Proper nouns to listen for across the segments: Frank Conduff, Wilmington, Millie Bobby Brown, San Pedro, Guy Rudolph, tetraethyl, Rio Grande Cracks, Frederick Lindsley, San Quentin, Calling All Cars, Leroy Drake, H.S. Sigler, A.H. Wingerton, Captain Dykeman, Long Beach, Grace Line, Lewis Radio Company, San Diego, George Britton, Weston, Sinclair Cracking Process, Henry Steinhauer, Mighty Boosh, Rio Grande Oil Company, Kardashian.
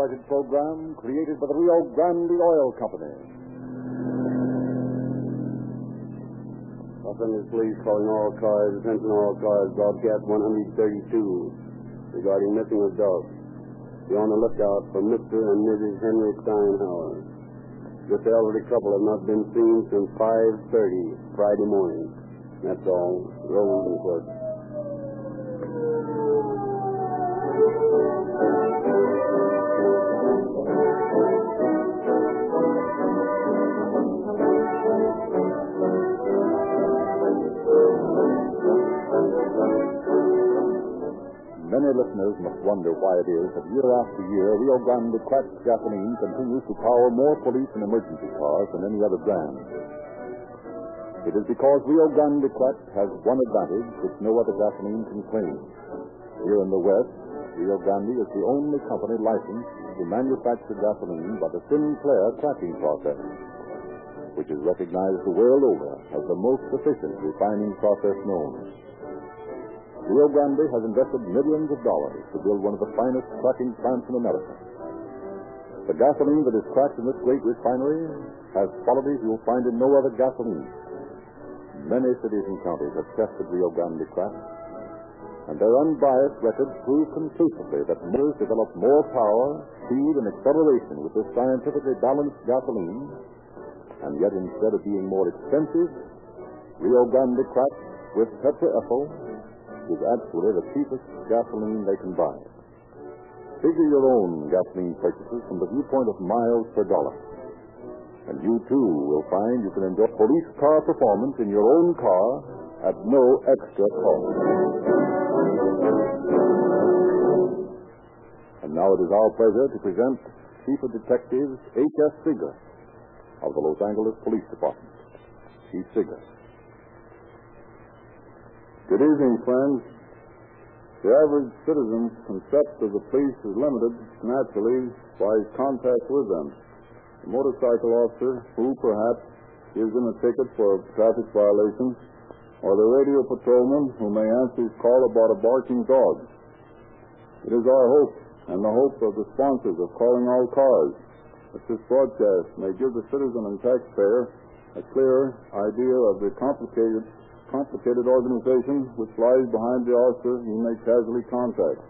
copyrighted program created by the Rio Grande Oil Company. Los Angeles Police calling all cars, attention all cars, broadcast 132 regarding missing adults. Be on the lookout for Mr. and Mrs. Henry Steinhauer. This elderly couple have not been seen since 5:30 Friday morning. That's all. Rolling report. Many listeners must wonder why it is that year after year, Rio Grande Cracks gasoline continues to power more police and emergency cars than any other brand. It is because Rio Grande Cracks has one advantage which no other gasoline can claim. Here in the West, Rio Grande is the only company licensed to manufacture gasoline by the Sinclair Cracking Process, which is recognized the world over as the most efficient refining process known. Rio Grande has invested millions of dollars to build one of the finest cracking plants in America. The gasoline that is cracked in this great refinery has qualities you'll find in no other gasoline. Many cities and counties have tested Rio Grande cracks, and their unbiased records prove conclusively that motors develop more power, speed, and acceleration with this scientifically balanced gasoline, and yet instead of being more expensive, Rio Grande cracks with tetraethyl is actually the cheapest gasoline they can buy. Figure your own gasoline purchases from the viewpoint of miles per dollar, and you too will find you can enjoy police car performance in your own car at no extra cost. And now it is our pleasure to present Chief of Detectives H.S. Sigler of the Los Angeles Police Department. Chief Sigler. Good evening, friends. The average citizen's concept of the police is limited, naturally, by his contact with them. The motorcycle officer, who perhaps gives him a ticket for a traffic violation, or the radio patrolman, who may answer his call about a barking dog. It is our hope, and the hope of the sponsors of Calling All Cars, that this broadcast may give the citizen and taxpayer a clearer idea of the complicated organization which lies behind the officer he may casually contact.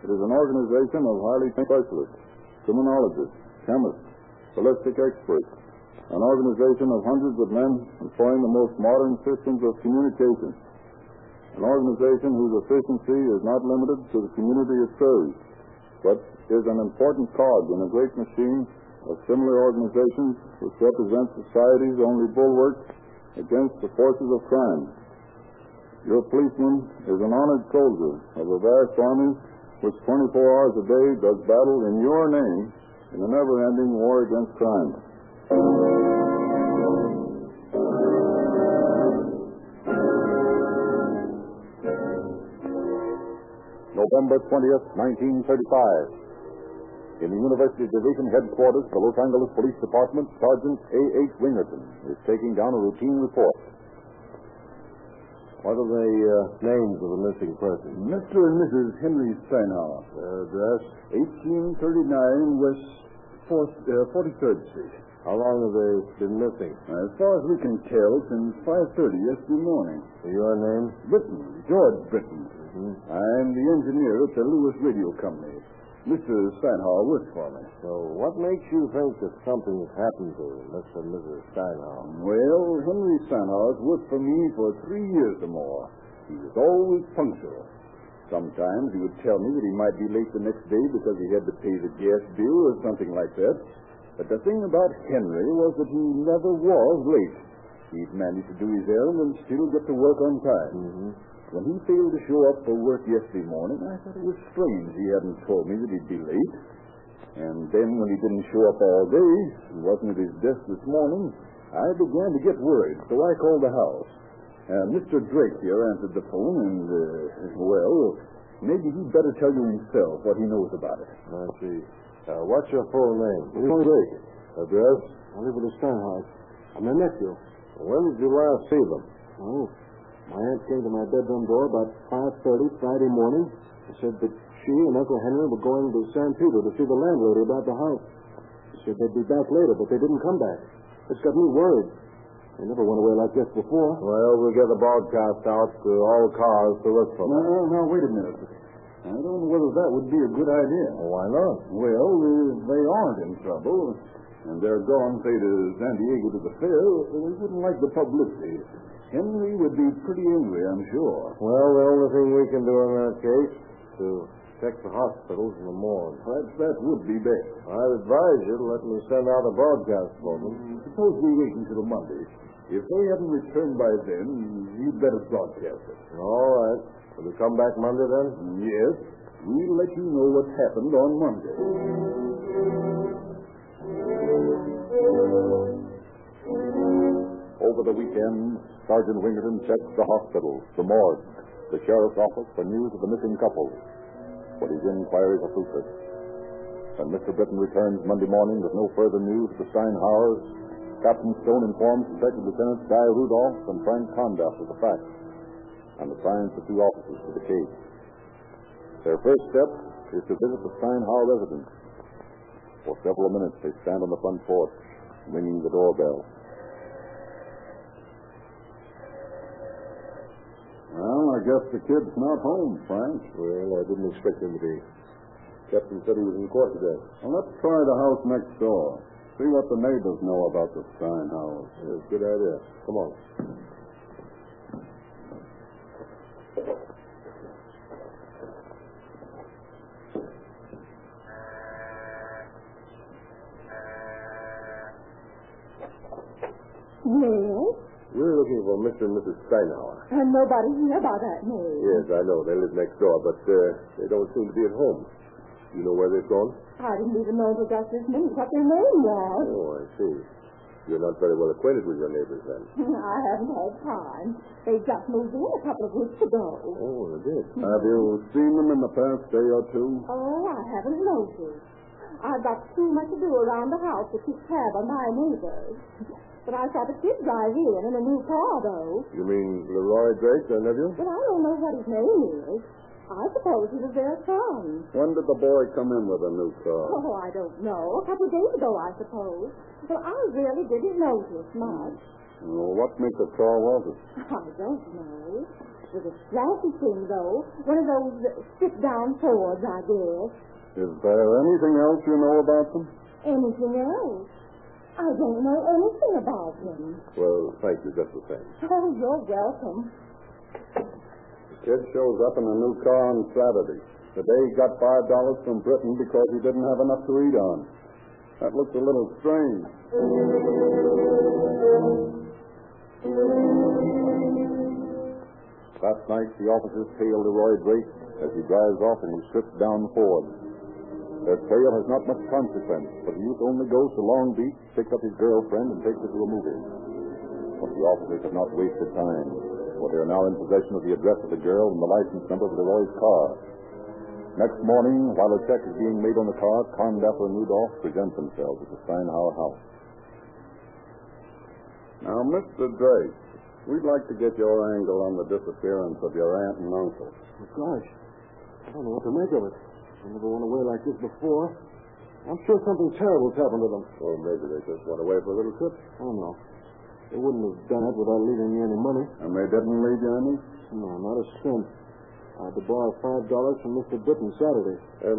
It is an organization of highly trained specialists, criminologists, chemists, ballistic experts, an organization of hundreds of men employing the most modern systems of communication, an organization whose efficiency is not limited to the community it serves, but is an important cog in a great machine of similar organizations which represent society's only bulwark against the forces of crime. Your policeman is an honored soldier of a vast army which 24 hours a day does battle in your name in a never-ending war against crime. November 20th, 1935. In the University Division Headquarters of the Los Angeles Police Department, Sergeant A.H. Wingerton is taking down a routine report. What are the names of the missing persons? Mr. and Mrs. Henry Steinhauer. Address? 1839 West 43rd Street. How long have they been missing? As far as we can tell, since 5:30 yesterday morning. Your name? Britton, George Britton. Mm-hmm. I'm the engineer at the Lewis Radio Company. Mr. Steinhauer works for me. So what makes you think that something has happened to Mr. and Mrs. Steinhauer? Well, Henry Steinhauer's worked for me for 3 years or more. He was always punctual. Sometimes he would tell me that he might be late the next day because he had to pay the gas bill or something like that. But the thing about Henry was that he never was late. He'd manage to do his errand and still get to work on time. Mm-hmm. When he failed to show up for work yesterday morning, I thought it was strange he hadn't told me that he'd be late. And then when he didn't show up all day, and wasn't at his desk this morning, I began to get worried, so I called the house. Mr. Drake here answered the phone, and, well, maybe he'd better tell you himself what he knows about it. I see. What's your full name? Mr. Drake. Address? I live at the Steinhouse. I'm their nephew. When did you last see them? Oh, my aunt came to my bedroom door about 5:30 Friday morning. She said that she she and Uncle Henry were going to San Pedro to see the landlady about the house. She said they'd be back later, but they didn't come back. It's got me worried. They never went away like this before. Well, we'll get the broadcast out to all cars to look for them. Now, wait a minute. I don't know whether that would be a good idea. Oh, why not? Well, they aren't in trouble, and they're gone, say, to San Diego to the fair. They wouldn't like the publicity. Henry would be pretty angry, I'm sure. Well, the only thing we can do in that case is to check the hospitals in the morning. Perhaps that would be best. I'd advise you to let me send out a broadcast for them. Suppose we wait until Monday. If they haven't returned by then, you'd better broadcast it. All right. Will you come back Monday then? Yes. We'll let you know what's happened on Monday. Over the weekend, Sergeant Wingerton checked the hospitals, the morgue, the sheriff's office for news of the missing couple. But his inquiries are fruitless. When Mr. Britton returns Monday morning with no further news of the Steinhauers, Captain Stone informs Detective Lieutenant Guy Rudolph and Frank Conduff of the facts and assigns the two officers to the case. Their first step is to visit the Steinhauer residence. For several minutes, they stand on the front porch, ringing the doorbell. Well, I guess the kid's not home, Frank. Well, I didn't expect him to be. Captain said he was in court today. Well, let's try the house next door. See what the neighbors know about the Steinhauers. Yes, good idea. Come on. Yes? We're looking for Mr. and Mrs. Steinhauer. And nobody here by that name. Yes, I know. They live next door, but they don't seem to be at home. You know where they've gone? I didn't even know until just this minute what their name was. Oh, I see. You're not very well acquainted with your neighbors, then. I haven't had time. They just moved in a couple of weeks ago. Oh, they did. Have you seen them in the past day or two? Oh, I haven't noticed. I've got too much to do around the house to keep tab on my neighbors. But I saw the kid drive in a new car, though. You mean Leroy Drake, their nephew? But I don't know what his name is. I suppose he was their son. When did the boy come in with a new car? Oh, I don't know. A couple of days ago, I suppose. Well, I really didn't notice much. Well, what makes a car wanted? I don't know. It was a flashy thing, though. One of those sit-down Fords, I guess. Is there anything else you know about them? Anything else? I don't know anything about them. Well, thank you just the same. Oh, you're welcome. Kid shows up in a new car on Saturday. Today he got $5 from Britain because he didn't have enough to eat on. That looks a little strange. That night, the officers hail Leroy Drake as he drives off in his stripped down Ford. Their trail has not much consequence, but the youth only goes to Long Beach, picks up his girlfriend, and takes her to a movie. But the officers have not wasted time. Well, they are now in possession of the address of the girl and the license number of Leroy's car. Next morning, while a check is being made on the car, Conduff and Rudolph present themselves at the Steinhauer house. Now, Mr. Drake, we'd like to get your angle on the disappearance of your aunt and uncle. Oh, gosh. I don't know what to make of it. They never went away like this before. I'm sure something terrible's happened to them. Well, maybe they just went away for a little trip. I don't know. They wouldn't have done it without leaving me any money. And they didn't leave you any? No, not a cent. I had to borrow $5 from Mr. Britton Saturday. And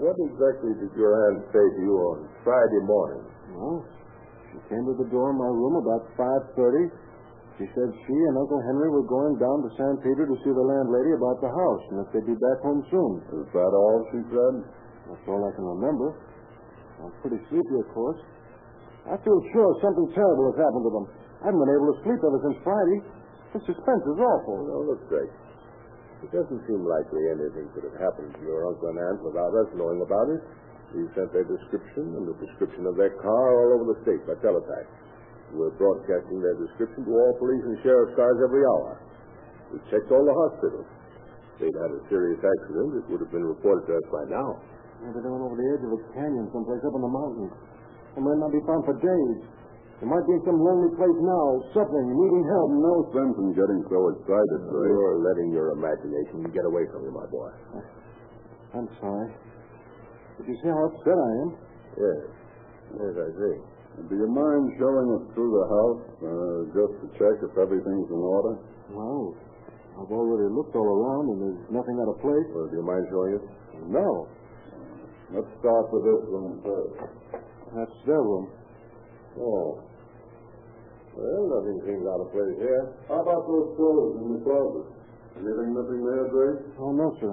what exactly did your aunt say to you on Friday morning? Well, she came to the door of my room about 5:30. She said she and Uncle Henry were going down to San Pedro to see the landlady about the house and that they'd be back home soon. Is that all she said? That's all I can remember. I'm pretty sleepy, of course. I feel sure something terrible has happened to them. I haven't been able to sleep ever since Friday. The suspense is awful. No, look, Drake. It doesn't seem likely anything could have happened to your uncle and aunt without us knowing about it. We sent their description and the description of their car all over the state by telefax. We're broadcasting their description to all police and sheriff's cars every hour. We checked all the hospitals. If they'd had a serious accident, it would have been reported to us by now. Yeah, but they went over the edge of a canyon someplace up in the mountains. They might not be found for days. They might be in some lonely place now, suffering, needing help. No sense in getting so excited, You're letting your imagination get away from you, my boy. I'm sorry. Did you see how upset I am? Yes. Yes, I do. Do you mind showing us through the house just to check if everything's in order? No. I've already looked all around and there's nothing out of place. Well, do you mind showing us? No. Let's start with this room first. That's their room. Oh. Well, nothing seems out of place here. How about those clothes in the closet? Anything missing there, Grace? Oh, no, sir.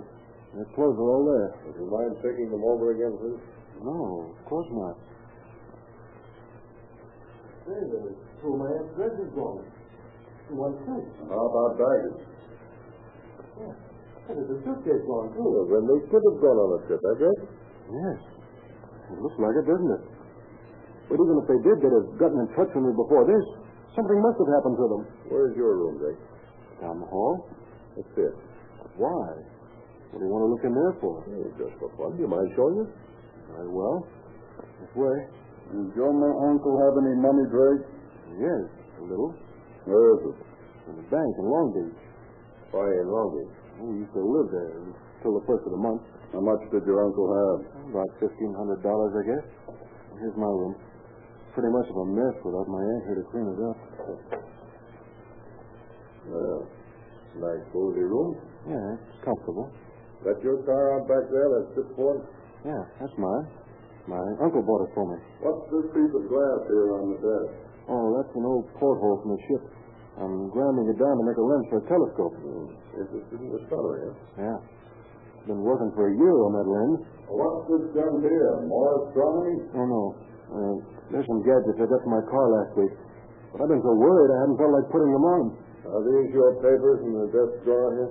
Their clothes are all there. Would you mind taking them over again, please? No, of course not. Hey, there's two man's dresses gone. One suit. How about baggage? Yeah. There's a suitcase gone, too. Well, then they could have gone on a trip, I guess. Yes. It looks like it, doesn't it? But even if they did, they'd have gotten in touch with me before this. Something must have happened to them. Where's your room, Dick? Down the hall. That's it. Why? What do you want to look in there for? Oh, just for fun. Do you mind showing us? Very well. This way. Does your uncle have any money, Drake? Yes, a little. Where is it? In the bank in Long Beach. Why in Long Beach? We used to live there until the first of the month. How much did your uncle have? About $1,500, I guess. Here's my room. Pretty much of a mess without my aunt here to clean it up. Well, nice cozy room. Yeah, it's comfortable. That your car out back there, that shipboard? Yeah, that's mine. My uncle bought it for me. What's this piece of glass here on the desk? Oh, that's an old porthole from the ship. I'm grinding it down to make a lens for a telescope. Interested in this fellow, yeah? Yeah. Been working for a year on that lens. What's this done here? More astronomy? Oh, no. There's some gadgets I got from my car last week. But I've been so worried I haven't felt like putting them on. Are these your papers in the desk drawer here?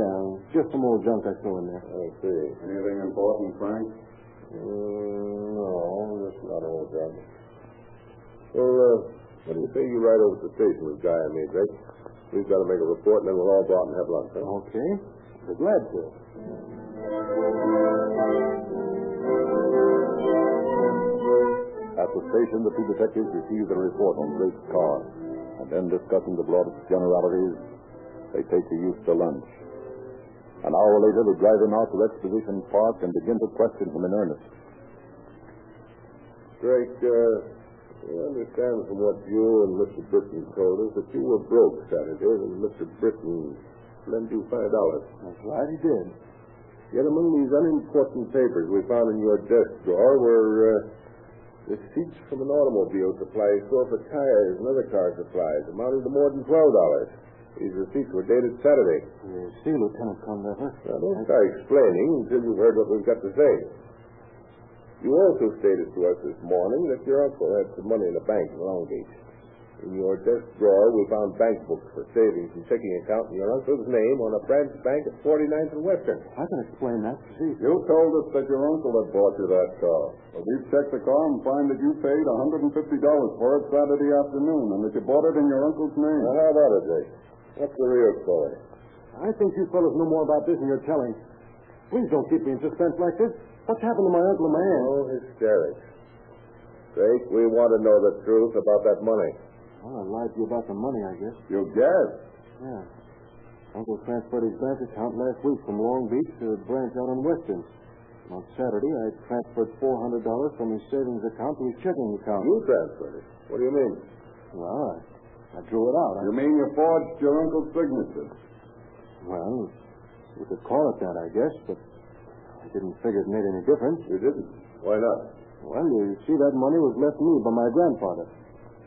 Yeah, just some old junk I threw in there. I see. Anything important, Frank? No, just not old junk. Well, what do you say you ride over to the station with Guy and me, Drake? We've got to make a report and then we'll all go out and have lunch, huh? Okay. We're glad to. At the station, the two detectives receive the report on Drake's car, and then discussing the broadest generalities, they take the youth to lunch. An hour later, they drive him out to Exposition Park and begin to question him in earnest. Drake, I understand from what you and Mr. Britton told us that you were broke Saturday, and Mr. Britton lent you $5. That's right, he did. Yet among these unimportant papers we found in your desk drawer were receipts from an automobile supply store for tires and other car supplies amounting to more than $12. These receipts were dated Saturday. You see, Lieutenant Conductor. Now, don't try explaining until you've heard what we've got to say. You also stated to us this morning that your uncle had some money in a bank in Long Beach. In your desk drawer, we found bank books for savings and checking account in your uncle's name on a branch bank at 49th and Western. I can explain that to you. You told us that your uncle had bought you that car. Well, we've checked the car and find that you paid $150 for it Saturday afternoon and that you bought it in your uncle's name. Well, how about it, Jake? That's the real story. I think you fellows know more about this than you're telling. Please don't keep me in suspense like this. What's happened to my uncle and my aunt? Oh, hysterics. Jake, we want to know the truth about that money. Well, I lied to you about the money, I guess. You guess? Yeah. Uncle transferred his bank account last week from Long Beach to a branch out on Weston. On Saturday, I transferred $400 from his savings account to his checking account. You transferred it? What do you mean? Well, I drew it out. You mean you forged your uncle's signature? Well, you could call it that, I guess, but I didn't figure it made any difference. You didn't? Why not? Well, you see, that money was left me by my grandfather.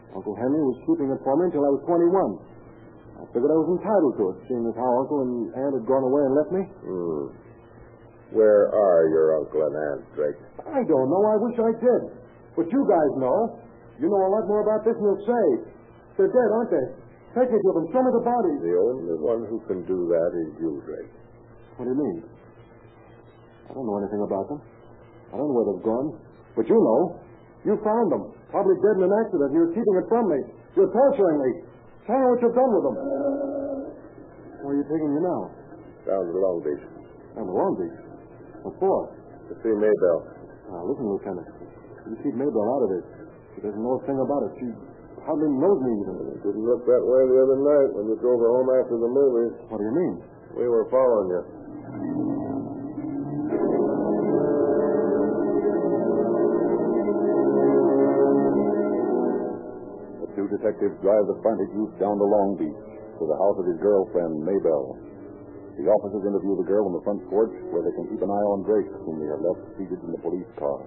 Uncle Henry was keeping it for me until I was 21. I figured I was entitled to it, seeing as how Uncle and Aunt had gone away and left me. Hmm. Where are your Uncle and Aunt, Drake? I don't know. I wish I did. But you guys know. You know a lot more about this than you'll say. They're dead, aren't they? Take me to them. Show me the bodies. The only one who can do that is you, Drake. What do you mean? I don't know anything about them. I don't know where they've gone. But you know. You found them. Probably dead in an accident. You're keeping it from me. You're torturing me. Tell me what you've done with them. Where are you taking me now? Down to Long Beach. Down to Long Beach? What for? To see Maybelle. Now, listen, Lieutenant. You keep Maybelle out of this. She doesn't know a thing about it. She hardly knows me even. It didn't look that way the other night when you drove her home after the movies. What do you mean? We were following you. detectives drive the frantic youth down to Long Beach to the house of his girlfriend, Maybelle. The officers interview the girl on the front porch where they can keep an eye on Grace, whom they have left seated in the police car.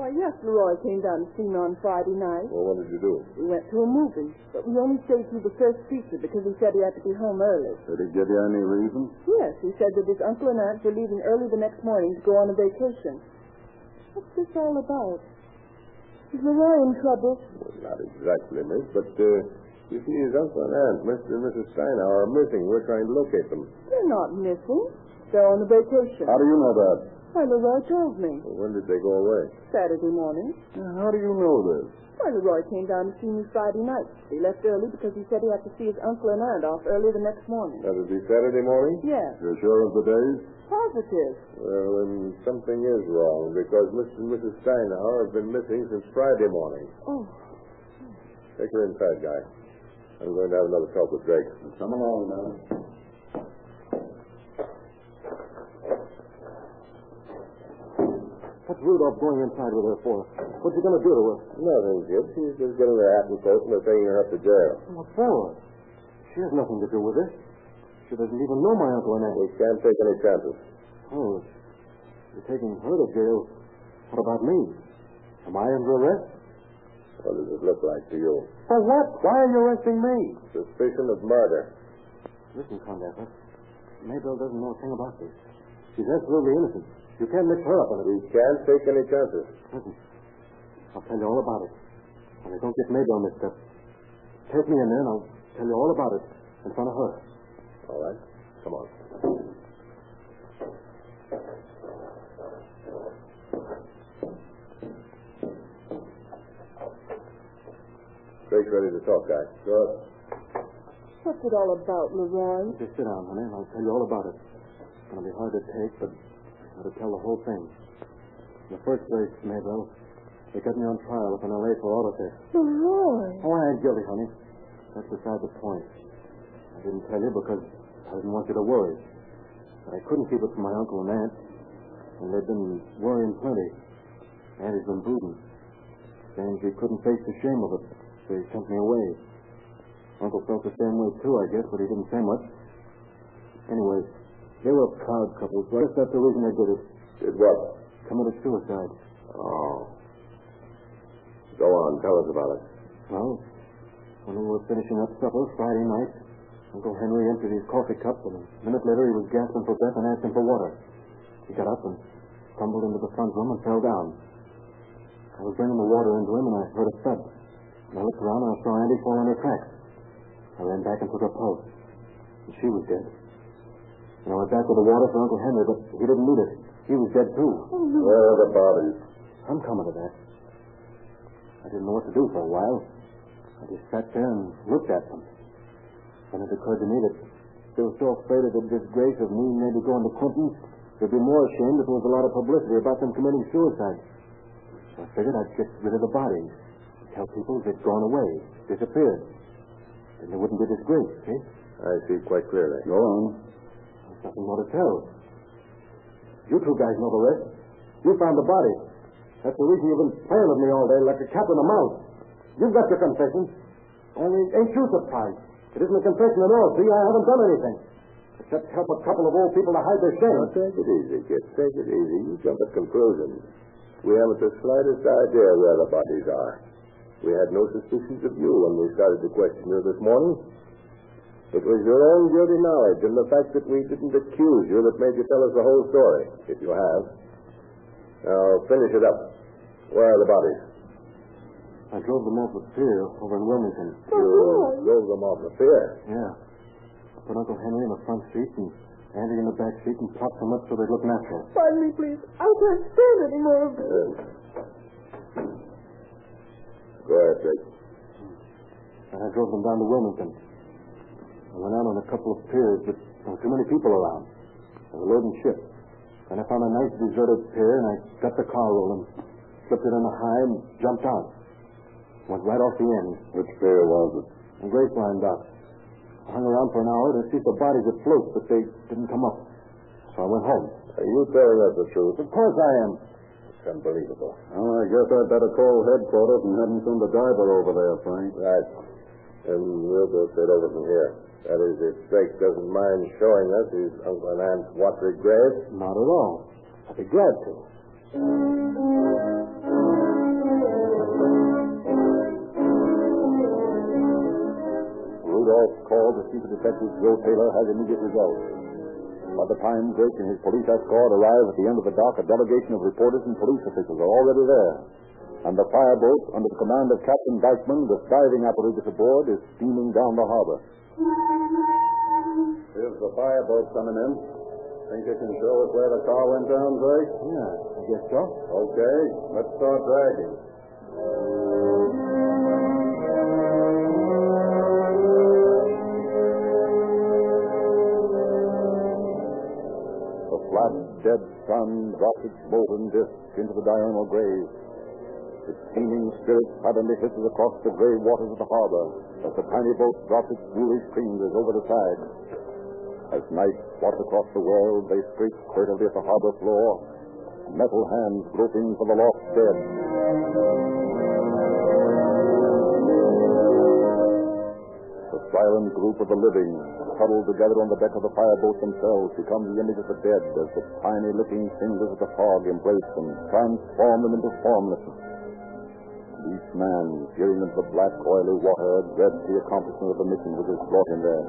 Why, yes, Leroy came down to see me on Friday night. Well, what did you do? We went to a movie, but we only stayed through the first feature because he said he had to be home early. Did he give you any reason? Yes, he said that his uncle and aunt were leaving early the next morning to go on a vacation. What's this all about? Is Leroy in trouble? Well, not exactly, miss, but, you see, his uncle and aunt, Mr. and Mrs. Steinauer, are missing. We're trying to locate them. They're not missing. They're on a vacation. How do you know that? Why, Leroy told me. Well, when did they go away? Saturday morning. Now, how do you know this? Why, Leroy came down to see me Friday night. He left early because he said he had to see his uncle and aunt off early the next morning. That would be Saturday morning? Yes. You're sure of the days? Positive. Well, then something is wrong because Mr. and Mrs. Steinauer have been missing since Friday morning. Oh. Take her inside, Guy. I'm going to have another talk with Drake. Come along now. What's Rudolph going inside with her for? What's he going to do to her? Nothing, Gibbs. He's just getting her apple coat and they're taking her up to jail. What for? She has nothing to do with this. She doesn't even know my uncle and aunt. We can't take any chances. Oh, you're taking her to jail. What about me? Am I under arrest? What does it look like to you? For what? Why are you arresting me? Suspicion of murder. Listen, Conrad, Maybelle doesn't know a thing about this. She's absolutely innocent. You can't mix her up on it. You can't take any chances. Listen, I'll tell you all about it. And I don't get Maybelle mixed up. Take me in there and I'll tell you all about it in front of her. All right. Come on. Drake's ready to talk, guys. Good. What's it all about, Leroy? Just sit down, honey, and I'll tell you all about it. It's going to be hard to take, but to tell the whole thing. In the first place, Maybelle, they got me on trial up in L.A. for auto theft. Oh, Lord. Oh, I ain't guilty, honey. That's beside the point. I didn't tell you because I didn't want you to worry. But I couldn't keep it from my uncle and aunt, and they'd been worrying plenty. Auntie's been brooding, saying she couldn't face the shame of it, so he sent me away. Uncle felt the same way, too, I guess, but he didn't say much. Anyway, they were a proud couple, so I guess that's the reason they did it. Did what? Committed suicide. Oh. Go on, tell us about it. Well, when we were finishing up supper Friday night, Uncle Henry emptied his coffee cup, and a minute later he was gasping for breath and asking for water. He got up and stumbled into the front room and fell down. I was bringing the water into him, and I heard a thud. And I looked around, and I saw Andy fall in her tracks. I ran back and took her pulse, and she was dead. And I went back with the water for Uncle Henry, but he didn't need it. He was dead, too. Oh, no. Where are the bodies? I'm coming to that. I didn't know what to do for a while. I just sat there and looked at them. Then it occurred to me that they were so afraid of the disgrace of me maybe going to Quentin, they'd be more ashamed if there was a lot of publicity about them committing suicide. So I figured I'd get rid of the bodies and tell people they'd gone away, disappeared. Then they wouldn't be disgraced, see? I see quite clearly. Go on. Nothing more to tell. You two guys know the rest. You found the body. That's the reason you've been playing with me all day like a cat in a mouse. You've got your confession. Only ain't you surprised? It isn't a confession at all. See, I haven't done anything except help a couple of old people to hide their shame. Now, take it easy, kid. Take it easy. You jump at conclusions. We haven't the slightest idea where the bodies are. We had no suspicions of you when we started to question you this morning. It was your own guilty knowledge and the fact that we didn't accuse you that made you tell us the whole story, if you have. Now, finish it up. Where are the bodies? I drove them off the pier over in Wilmington. You drove them off the pier? Yeah. I put Uncle Henry in the front seat and Andy in the back seat and propped them up so they'd look natural. Finally, please. I can't stand any more of this. Go ahead, Dick. And I drove them down to Wilmington. I went out on a couple of piers, but there were too many people around. I was loading ship. And I found a nice deserted pier, and I got the car rolling, slipped it in a high, and jumped out. Went right off the end. Which pier was it? And Grace Line dock. I hung around for an hour to see if the bodies would float, but they didn't come up. So I went home. Are you telling us the truth? Of course I am. unbelievable. Well, I guess I'd better call headquarters and have them send the diver over there, Frank. Right. And we'll go straight over from here. That is, if Drake doesn't mind showing us his Uncle and Aunt watery grave. Not at all. I'd be glad to. Rudolph called to see the detective Joe Taylor has immediate results. By the time Drake and his police escort arrive at the end of the dock, a delegation of reporters and police officials are already there. And the fireboat, under the command of Captain Dykeman, with diving apparatus aboard, is steaming down the harbor. Here's the fireboat coming in. Think you can show us where the car went down, Drake? Yeah, I guess so. Okay, let's start dragging. Dead sun drops its molten disk into the diurnal grave. Its steaming spirit suddenly hisses across the gray waters of the harbor as the tiny boat drops its foolish fingers over the side. As night swaps across the world, they scrape furtively at the harbor floor, metal hands groping for the lost dead. The silent group of the living, huddled together on the deck of the fireboat themselves, become the image of the dead as the tiny licking fingers of the fog embrace them, transform them into formlessness. And each man, peering into the black, oily water, dreads the accomplishment of the mission which has brought him there,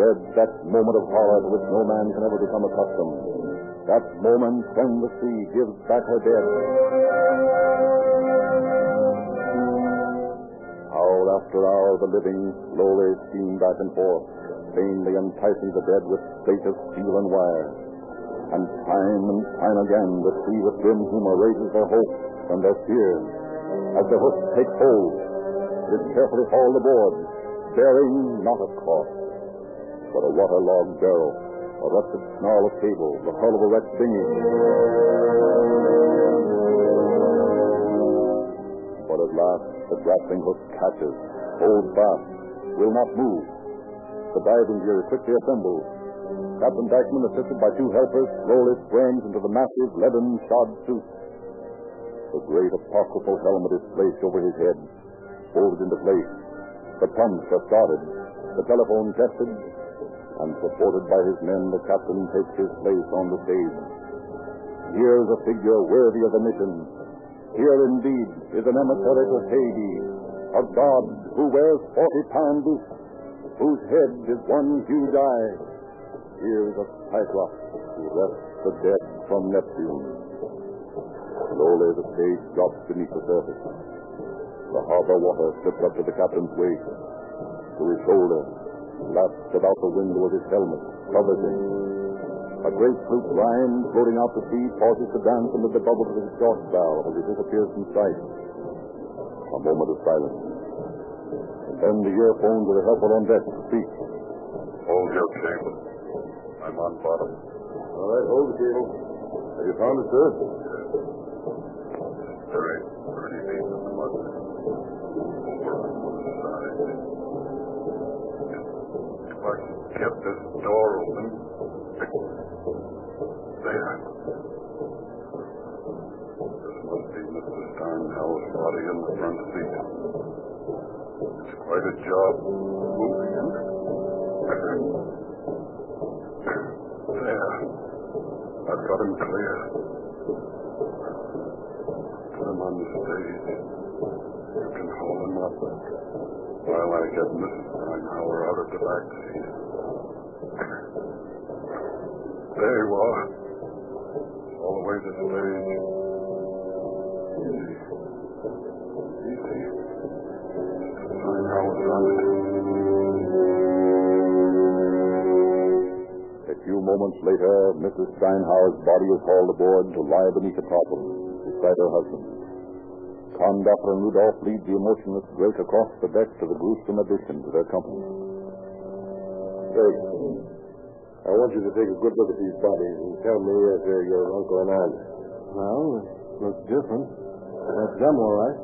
dreads that moment of horror to which no man can ever become accustomed. That moment when the sea gives back her dead. Hour after hour, the living slowly steam back and forth, vainly enticing the dead with bait of steel and wire. And time again, the sea with grim humor raises their hopes and their fears. As the hooks take hold, it is carefully hauled aboard, bearing not a cross, but a waterlogged barrel, a rusted snarl of cable, the hull of a wrecked dinghy. But at last, the grappling hook catches, holds fast, will not move. The diving gear is quickly assembled. Captain Dykeman, assisted by two helpers, slowly springs into the massive leaden shod suit. The great apocryphal helmet is placed over his head, folded into place. The pumps are started, the telephone tested, and supported by his men, the captain takes his place on the stage. Here is a figure worthy of the mission. Here, indeed, is an emissary of Hades, a god who wears 40-pound boots, whose head is one huge eye. Here is a Cyclops who rests the dead from Neptune. Slowly the stage drops beneath the surface. The harbor water slips up to the captain's waist, to his shoulder, laps about the window of his helmet, covers him. A great flute line floating out to sea pauses to dance amid the bubbles of his short bow as it disappears from sight. A moment of silence. Then the earphones of the helper on deck speak. Hold your cable. I'm on bottom. All right, hold the cable. Have you found it, sir? Yes. Very 30 feet in the mud. Over on one side. If I can get this door open. There. This must be Mr. Steinhauer's body in the front seat. It's quite a job moving in. There. I've got him clear. Put him on the stage. You can hold him up while I get Mrs. Steinhauer out of the back seat. There you are. All the way to the stage. Easy. A few moments later, Mrs. Steinhauer's body is hauled aboard to lie beneath the tarpaulin beside her husband. Conductor and Rudolph lead the emotionless Drake across the deck to the gruesome addition to their company. Drake, I want you to take a good look at these bodies and tell me if they're your uncle and aunt. Well, it looks different. That's them, all right.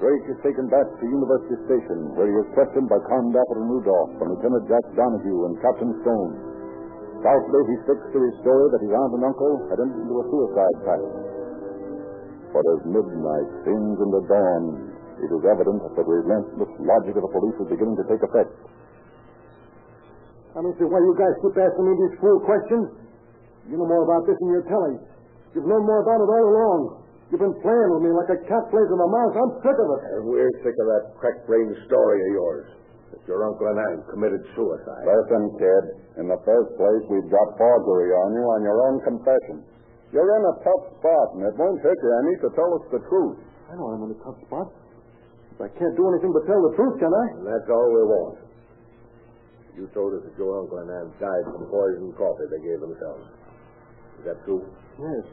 Drake is taken back to University Station, where he is questioned by Condapper and Rudolph and Lieutenant Jack Donahue and Captain Stone. Doubtfully, he sticks to his story that his aunt and uncle had entered into a suicide pact. But as midnight sings into dawn, it is evident that the relentless logic of the police is beginning to take effect. I don't see why you guys keep asking me these fool questions. You know more about this than you're telling. You've known more about it all along. You've been playing with me like a cat plays with a mouse. I'm sick of it. And we're sick of that crack-brained story of yours, that your uncle and aunt committed suicide. Listen, kid, in the first place, we've got forgery on you on your own confession. You're in a tough spot, and it won't hurt you any to tell us the truth. I know I'm in a tough spot, but I can't do anything but tell the truth, can I? And that's all we want. You told us that your uncle and aunt died from poisoned coffee they gave themselves. Is that true? Yes.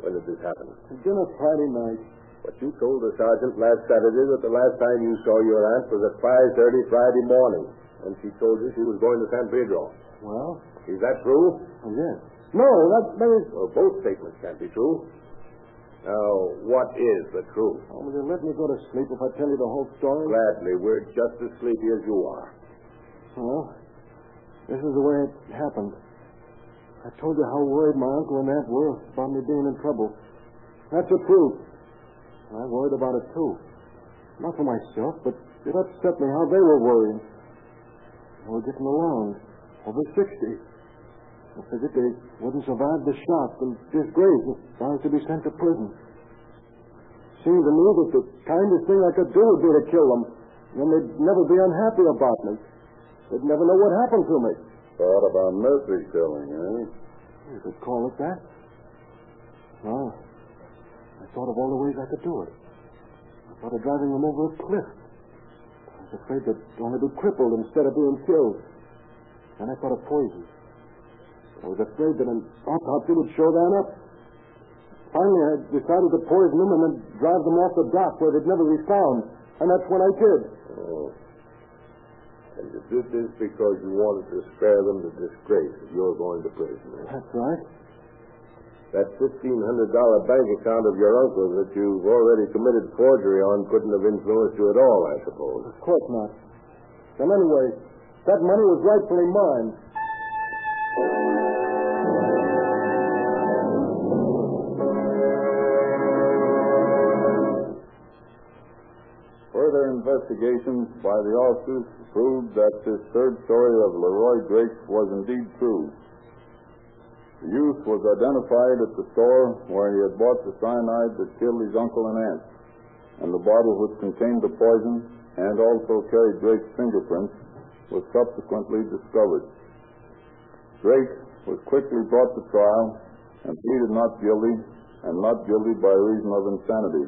When did this happen? At dinner Friday night. But you told the sergeant last Saturday that the last time you saw your aunt was at 5:30 Friday morning, and she told you she was going to San Pedro. Well? Is that true? Oh, yes. No, that is... Well, both statements can't be true. Now, what is the truth? Oh, will you let me go to sleep if I tell you the whole story? Gladly. We're just as sleepy as you are. Well, this is the way it happened. I told you how worried my uncle and aunt were about me being in trouble. That's the truth. And I worried about it, too. Not for myself, but it upset me how they were worried. They were getting along. Over 60. I figured they wouldn't survive the shock and disgrace if I was to be sent to prison. It seemed to me that the kindest thing I could do would be to kill them. Then they'd never be unhappy about me. They'd never know what happened to me. Thought about mercy killing, eh? You could call it that. Well, I thought of all the ways I could do it. I thought of driving them over a cliff. I was afraid they'd only be crippled instead of being killed. Then I thought of poison. I was afraid that an autopsy would show that up. Finally, I decided to poison them and then drive them off the dock where they'd never be found. And that's what I did. Oh. And you did this because you wanted to spare them the disgrace of your going to prison. That's right. That $1,500 bank account of your uncle's that you've already committed forgery on couldn't have influenced you at all, I suppose. Of course not. And anyway, that money was rightfully mine. Investigations by the officers proved that this third story of Leroy Drake was indeed true. The youth was identified at the store where he had bought the cyanide that killed his uncle and aunt, and the bottle which contained the poison and also carried Drake's fingerprints was subsequently discovered. Drake was quickly brought to trial and pleaded not guilty, and not guilty by reason of insanity.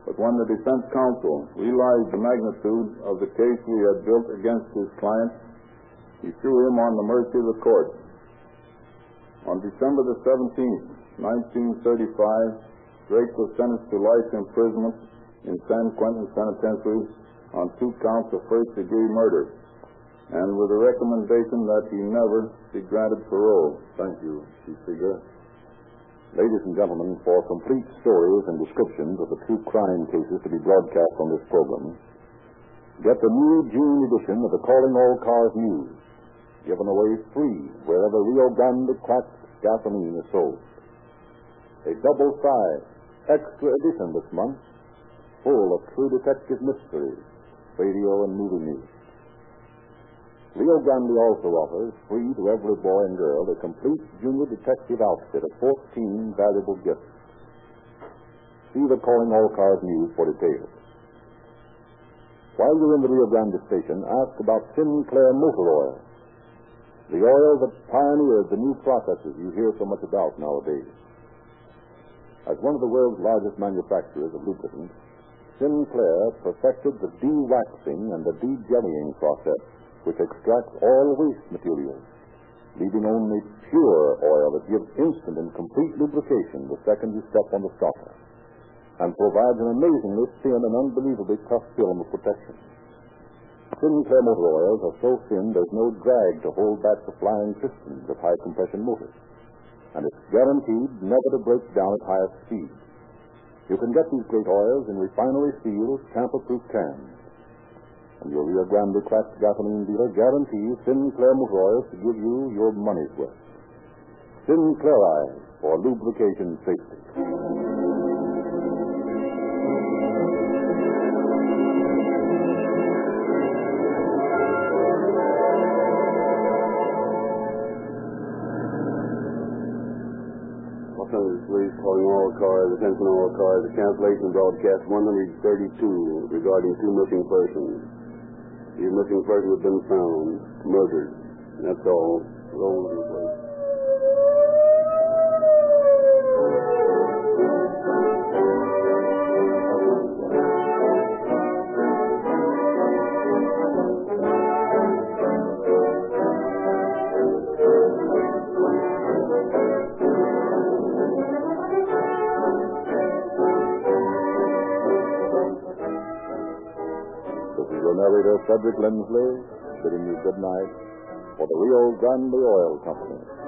But when the defense counsel realized the magnitude of the case we had built against his client, he threw him on the mercy of the court. On December the 17th, 1935, Drake was sentenced to life imprisonment in San Quentin Penitentiary on 2 counts of first-degree murder, and with a recommendation that he never be granted parole. Thank you, Chief Sigler. Ladies and gentlemen, for complete stories and descriptions of the true crime cases to be broadcast on this program, get the new June edition of the Calling All Cars News, given away free wherever Rio Grande Cracks gasoline is sold. A double-sized, extra edition this month, full of true detective mysteries, radio and movie news. Rio Grande also offers free to every boy and girl a complete junior detective outfit of 14 valuable gifts. See the Calling All Cars News for details. While you're in the Rio Grande station, ask about Sinclair Motor Oil, the oil that pioneered the new processes you hear so much about nowadays. As one of the world's largest manufacturers of lubricants, Sinclair perfected the de-waxing and the de-jellying process, which extracts all waste materials, leaving only pure oil that gives instant and complete lubrication the second you step on the stopper, and provides an amazingly thin and unbelievably tough film of protection. Sinclair motor oils are so thin there's no drag to hold back the flying pistons of high-compression motors, and it's guaranteed never to break down at higher speeds. You can get these great oils in refinery-sealed, tamper-proof cans. And your Rio Grande Cracks gasoline dealer guarantees Sinclair Motor Oil to give you your money's worth. Sinclair for lubrication safety. Police calling all cars, attention all cars, the cancellation broadcast 132 regarding two missing persons. These missing persons have been found, murdered. And that's all. Roll the place. Frederick Lindsley bidding you good night for the Rio Grande Oil Company.